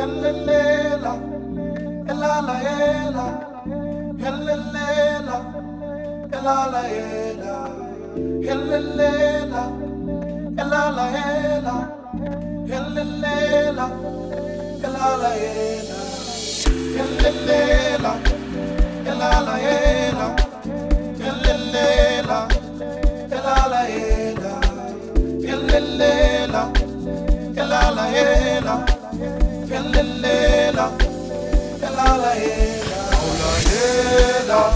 Helelela, elala ela, helelela, elala ela, helelela, elala ela, helelela, elala ela, helelela, elala ela, helelela, elala ela, helelela, elala ela. Helelela, elala ela, aulalela,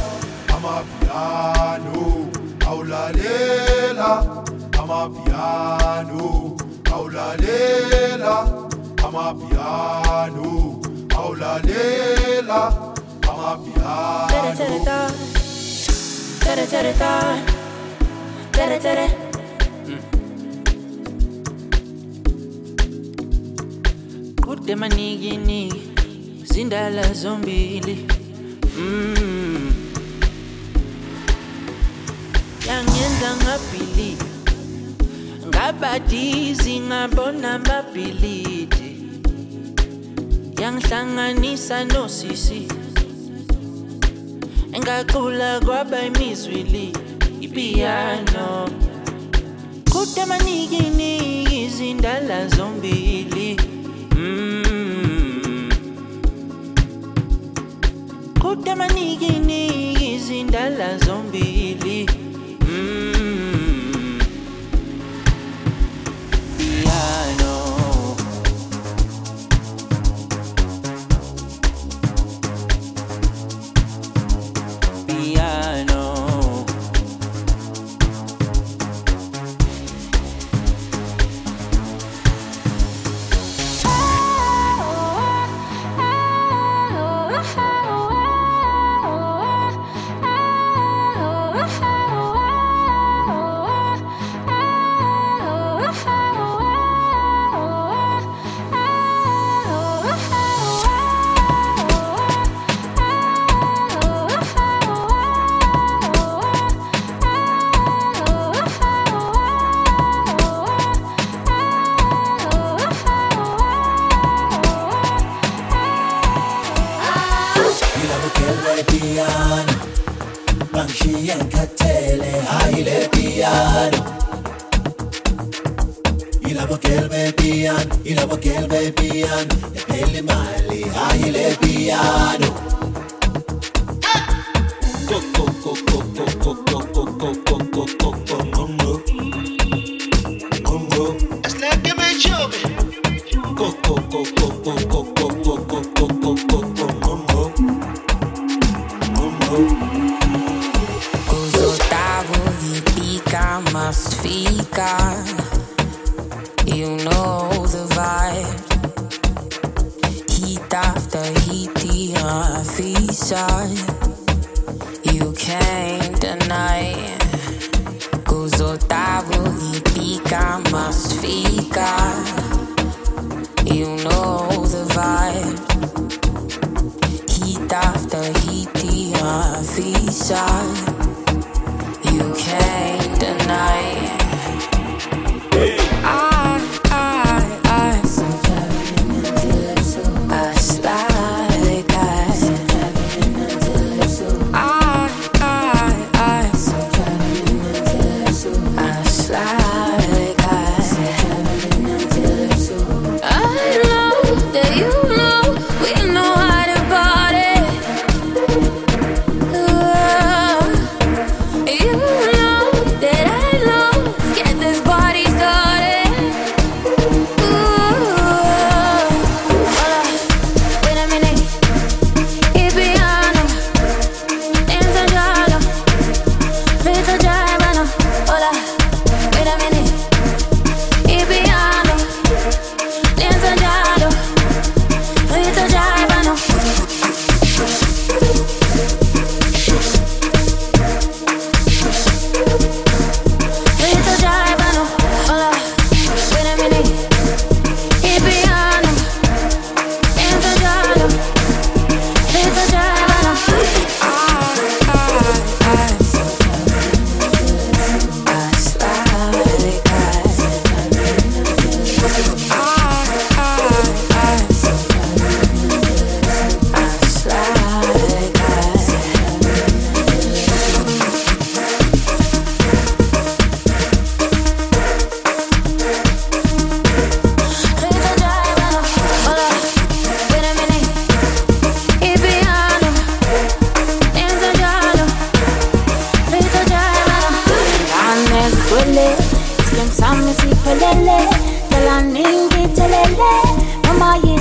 amapiano, aulalela, amapiano, aulalela, amapiano, aulalela, amapiano. Tere tere ta, tere tere ta, tere tere. Demanigi ni zindala zombili yangenza ngabili ngabadizi ngabona mabilidi yangihlanganisa nosisi engakula kwaba imizwili ipiano kudemanigi ni zindala zombili Damanigini izindala zombili piano piano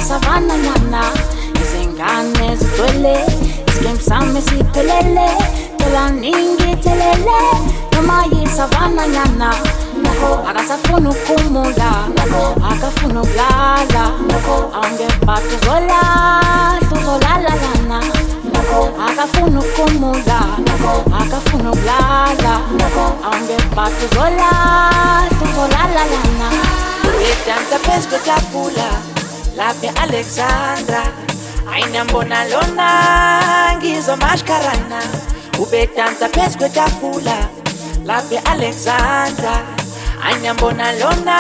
savana nana izingane zigwele iskimsami siphelele phela ningithelele noma yisavana nana akasafuna ukumula akafuna ukulala angebhat uzola uzolala lana akafuna ukumula akafuna ukulala angebhat uzola uzolala lana ngidansa phezu kwetafula laphe Alexandra ayinambona lona ngizomashikarana ubedansa phezu kwetafula laphe Alexandra anyambona lona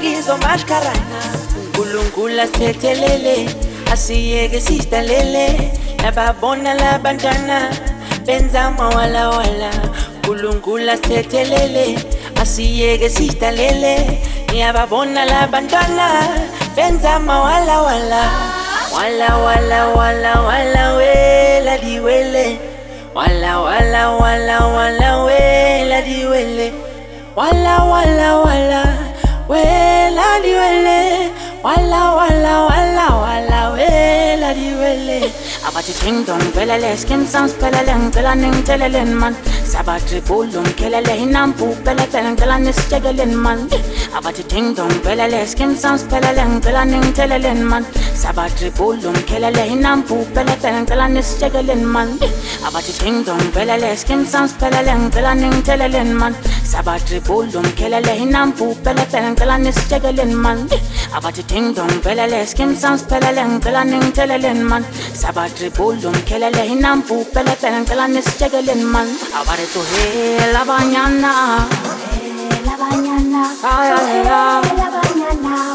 ngizomashkarana kulungula sethelele asiyeke sisidalele nababona labantana benza mawala wala kulungula sethelele asiyeke sisidalele nababona labantana benza mawala wala wala wala wala wala wela diwele wala wala wala wala wela diwele wala wala wala we la di wele wala wala wala wala we la di wele abati ding dong belele skin sans pelelen kelanin telelen man sabati bolum kelele hinampu pelelen kelanis tegelen man abati ding dong belele skin sans pelelen kelanin telelen man sabati bolum kelele hinampu pelelen kelanis tegelen man abati ding dong belele skin sans pelelen kelanin telelen man sabati bolum kelele hinampu pelelen kelanis tegelen man abati ding dong belele skin sans pelelen kelanin telelen man sabati bolum kelele hinampu pelelen kelanis tegelen man abare to he la mañana la mañana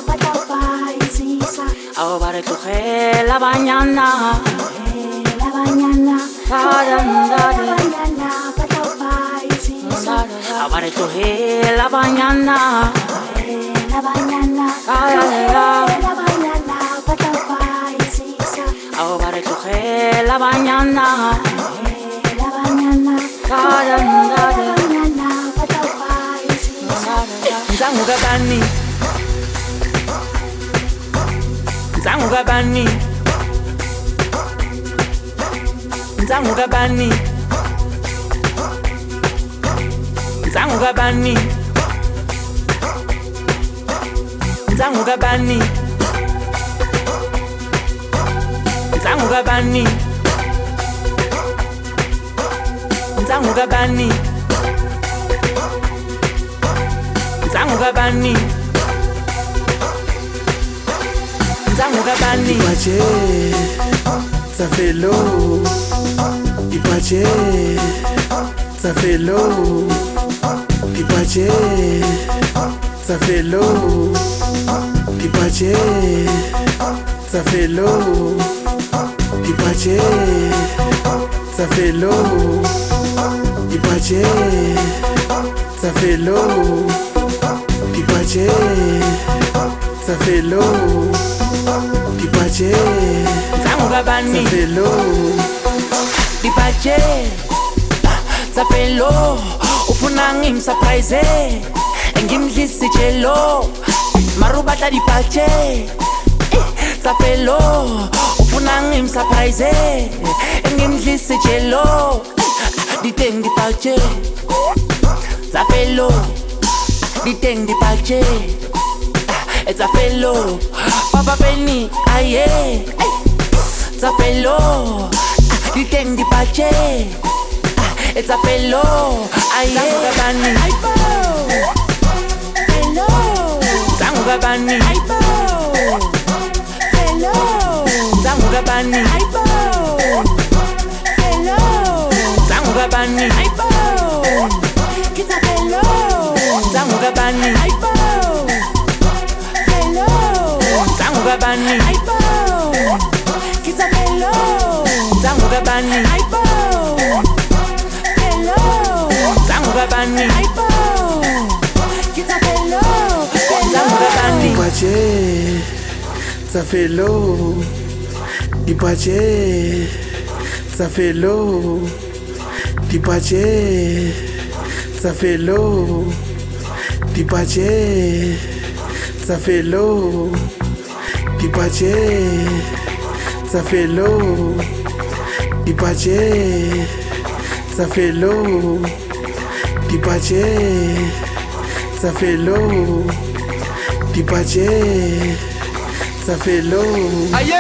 patapaisisa abare to he la mañana la mañana patapaisisa abare to he la mañana la mañana patapaisisa abare to he la mañana la mañana patapaisisa Zangu gabani Ipache Zafelo Ipache Zafelo Ipache Zafelo Ipache Zafelo Ipache Zafelo Ipache Zafelo Ipache Zafelo Dipache Zangubabani Zafelo Dipache Zafelo ufuna ngimsurprise ngimdlisi chelo marubata Dipache Zafelo ufuna ngimsurprise ngimdlisi chelo diteng Dipache Zafelo diteng Dipache it's a fellow Papa Penny aye it's a fellow Diteng Dipache it's a fellow aye Zangu gabani Zangubabani Aibo Kita Bello Zangubabani Aibo Bello Zangubabani Aibo Kita Bello Zangubabani Dipache Zafelo Dipache Zafelo Dipache Zafelo Dipache Zafelo Dipache, ça fait l'eau. Dipache, ça fait l'eau. Dipache, ça fait l'eau. Dipache, ça fait l'eau. Aïe,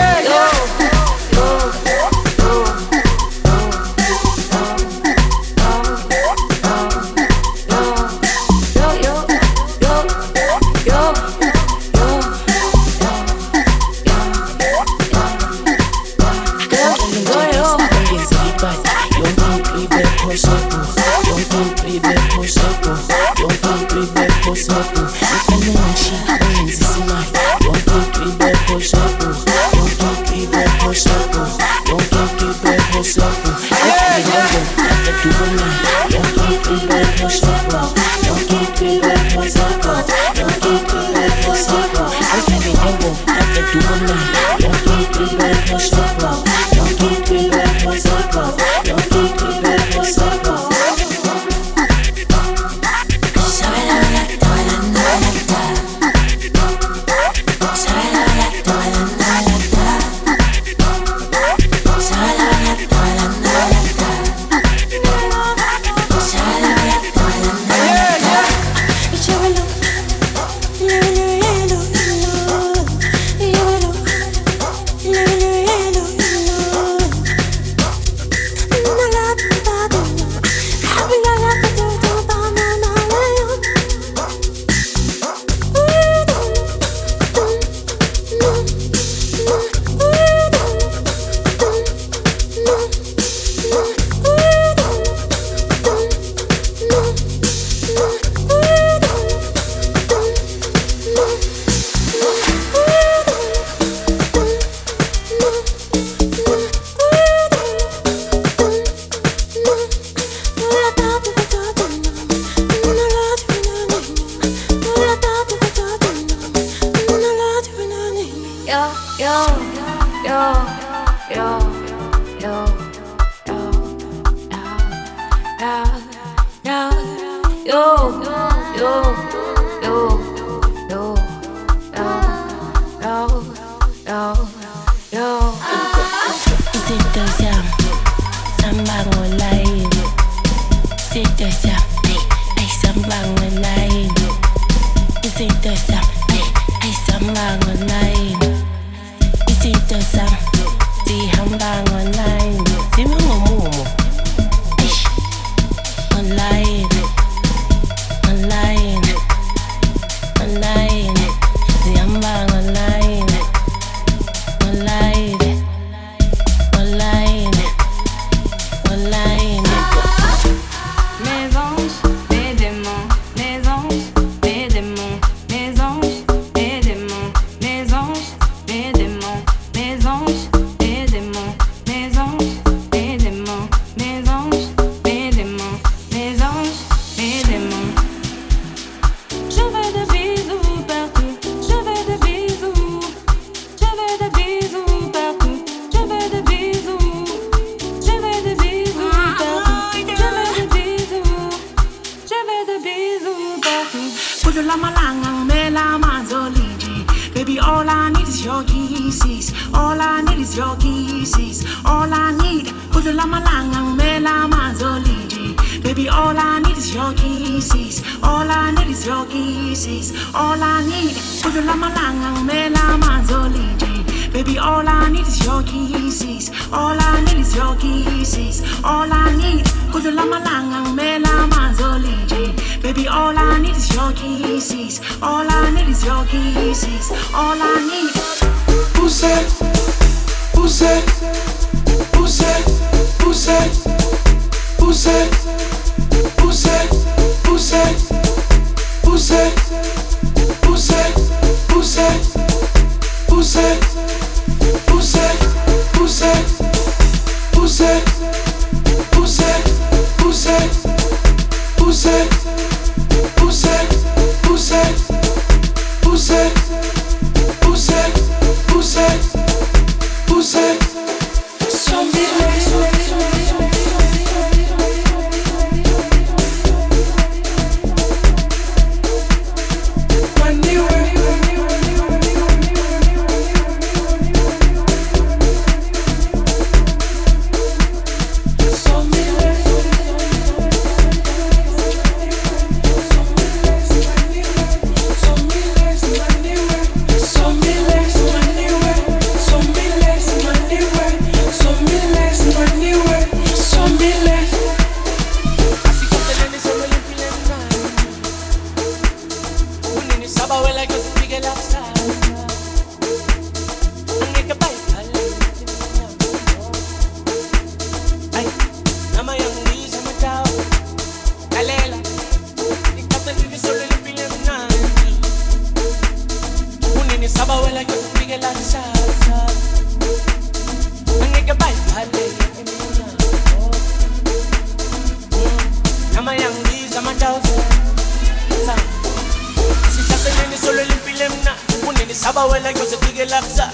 laksa,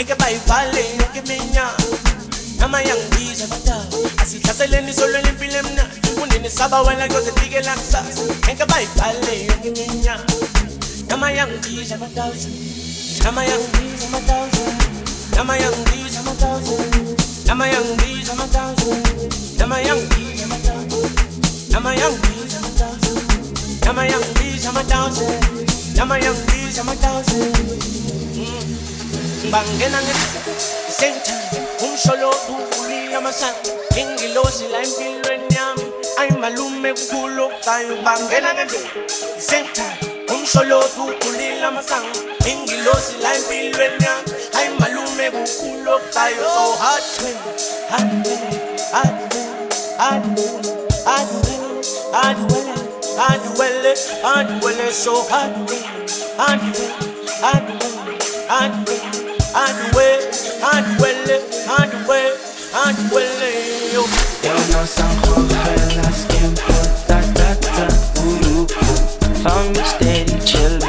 eke bai pale, eke menya. Nama yang di sabata, asita seleni solo ni filmna. Unene sabawa la gote tige laksa, eke bai pale, eke menya. Nama yang di sabata, nama yang di sabata, nama yang di sabata, nama yang di sabata, nama yang di sabata, nama yang di sabata, nama yang di sabata. Nama yang di sama tahu, bangenan senja, solo duri nama san, tinggi losi lain piluenyam, ay malum megulok tayo bangenan senja, solo duri nama san, tinggi losi lain piluenyam, ay malum megulok tayo oh hard way. I'd well, so I'm steady chillin',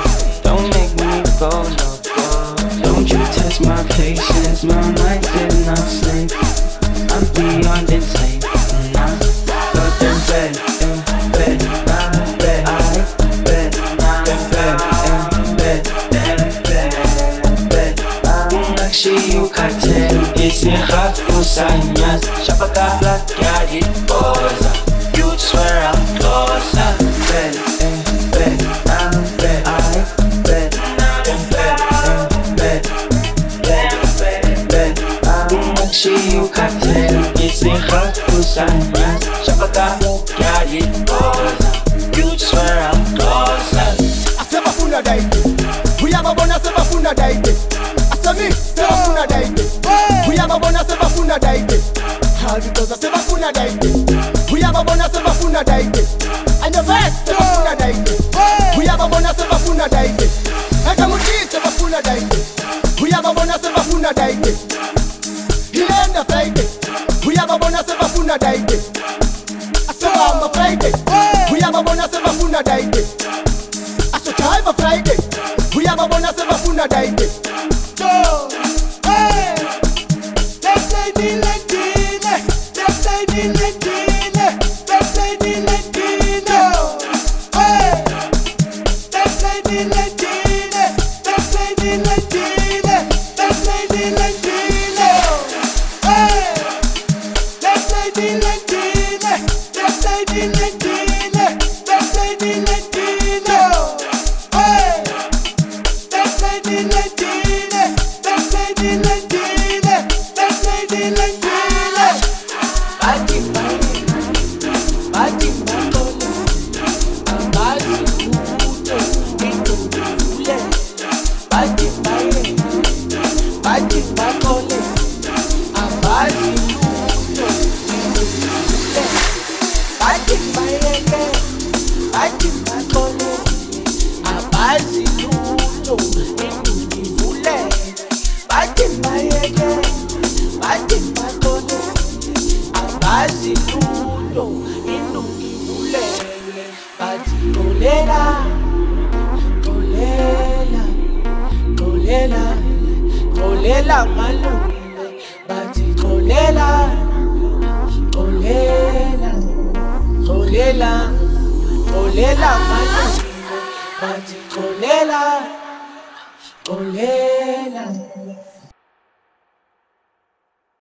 don't make me go no more. Don't you test my patience, my mind did not sleep. I'm beyond insane, I'm stuck in bed. Снегат усанят, шапока платьярит поза. You just swear I'm closer. Bed. I'm лучше you cocktail. Снегат усанят, шапока платьярит поза. You just swear I'm closer. Asema funa daite, uyababona asema funa daite. Asemi asema funa daite. Uyababona seba funa daite, halitoza seba funa daite. Uyababona seba funa daite, anyavez seba funa daite. Uyababona seba funa daite, akamuti seba funa daite. Uyababona seba funa daite, hilenda daite. Uyababona seba funa daite, aseba ama Friday. Uyababona seba funa daite, asocha ama Friday. Uyababona seba funa daite. Olela.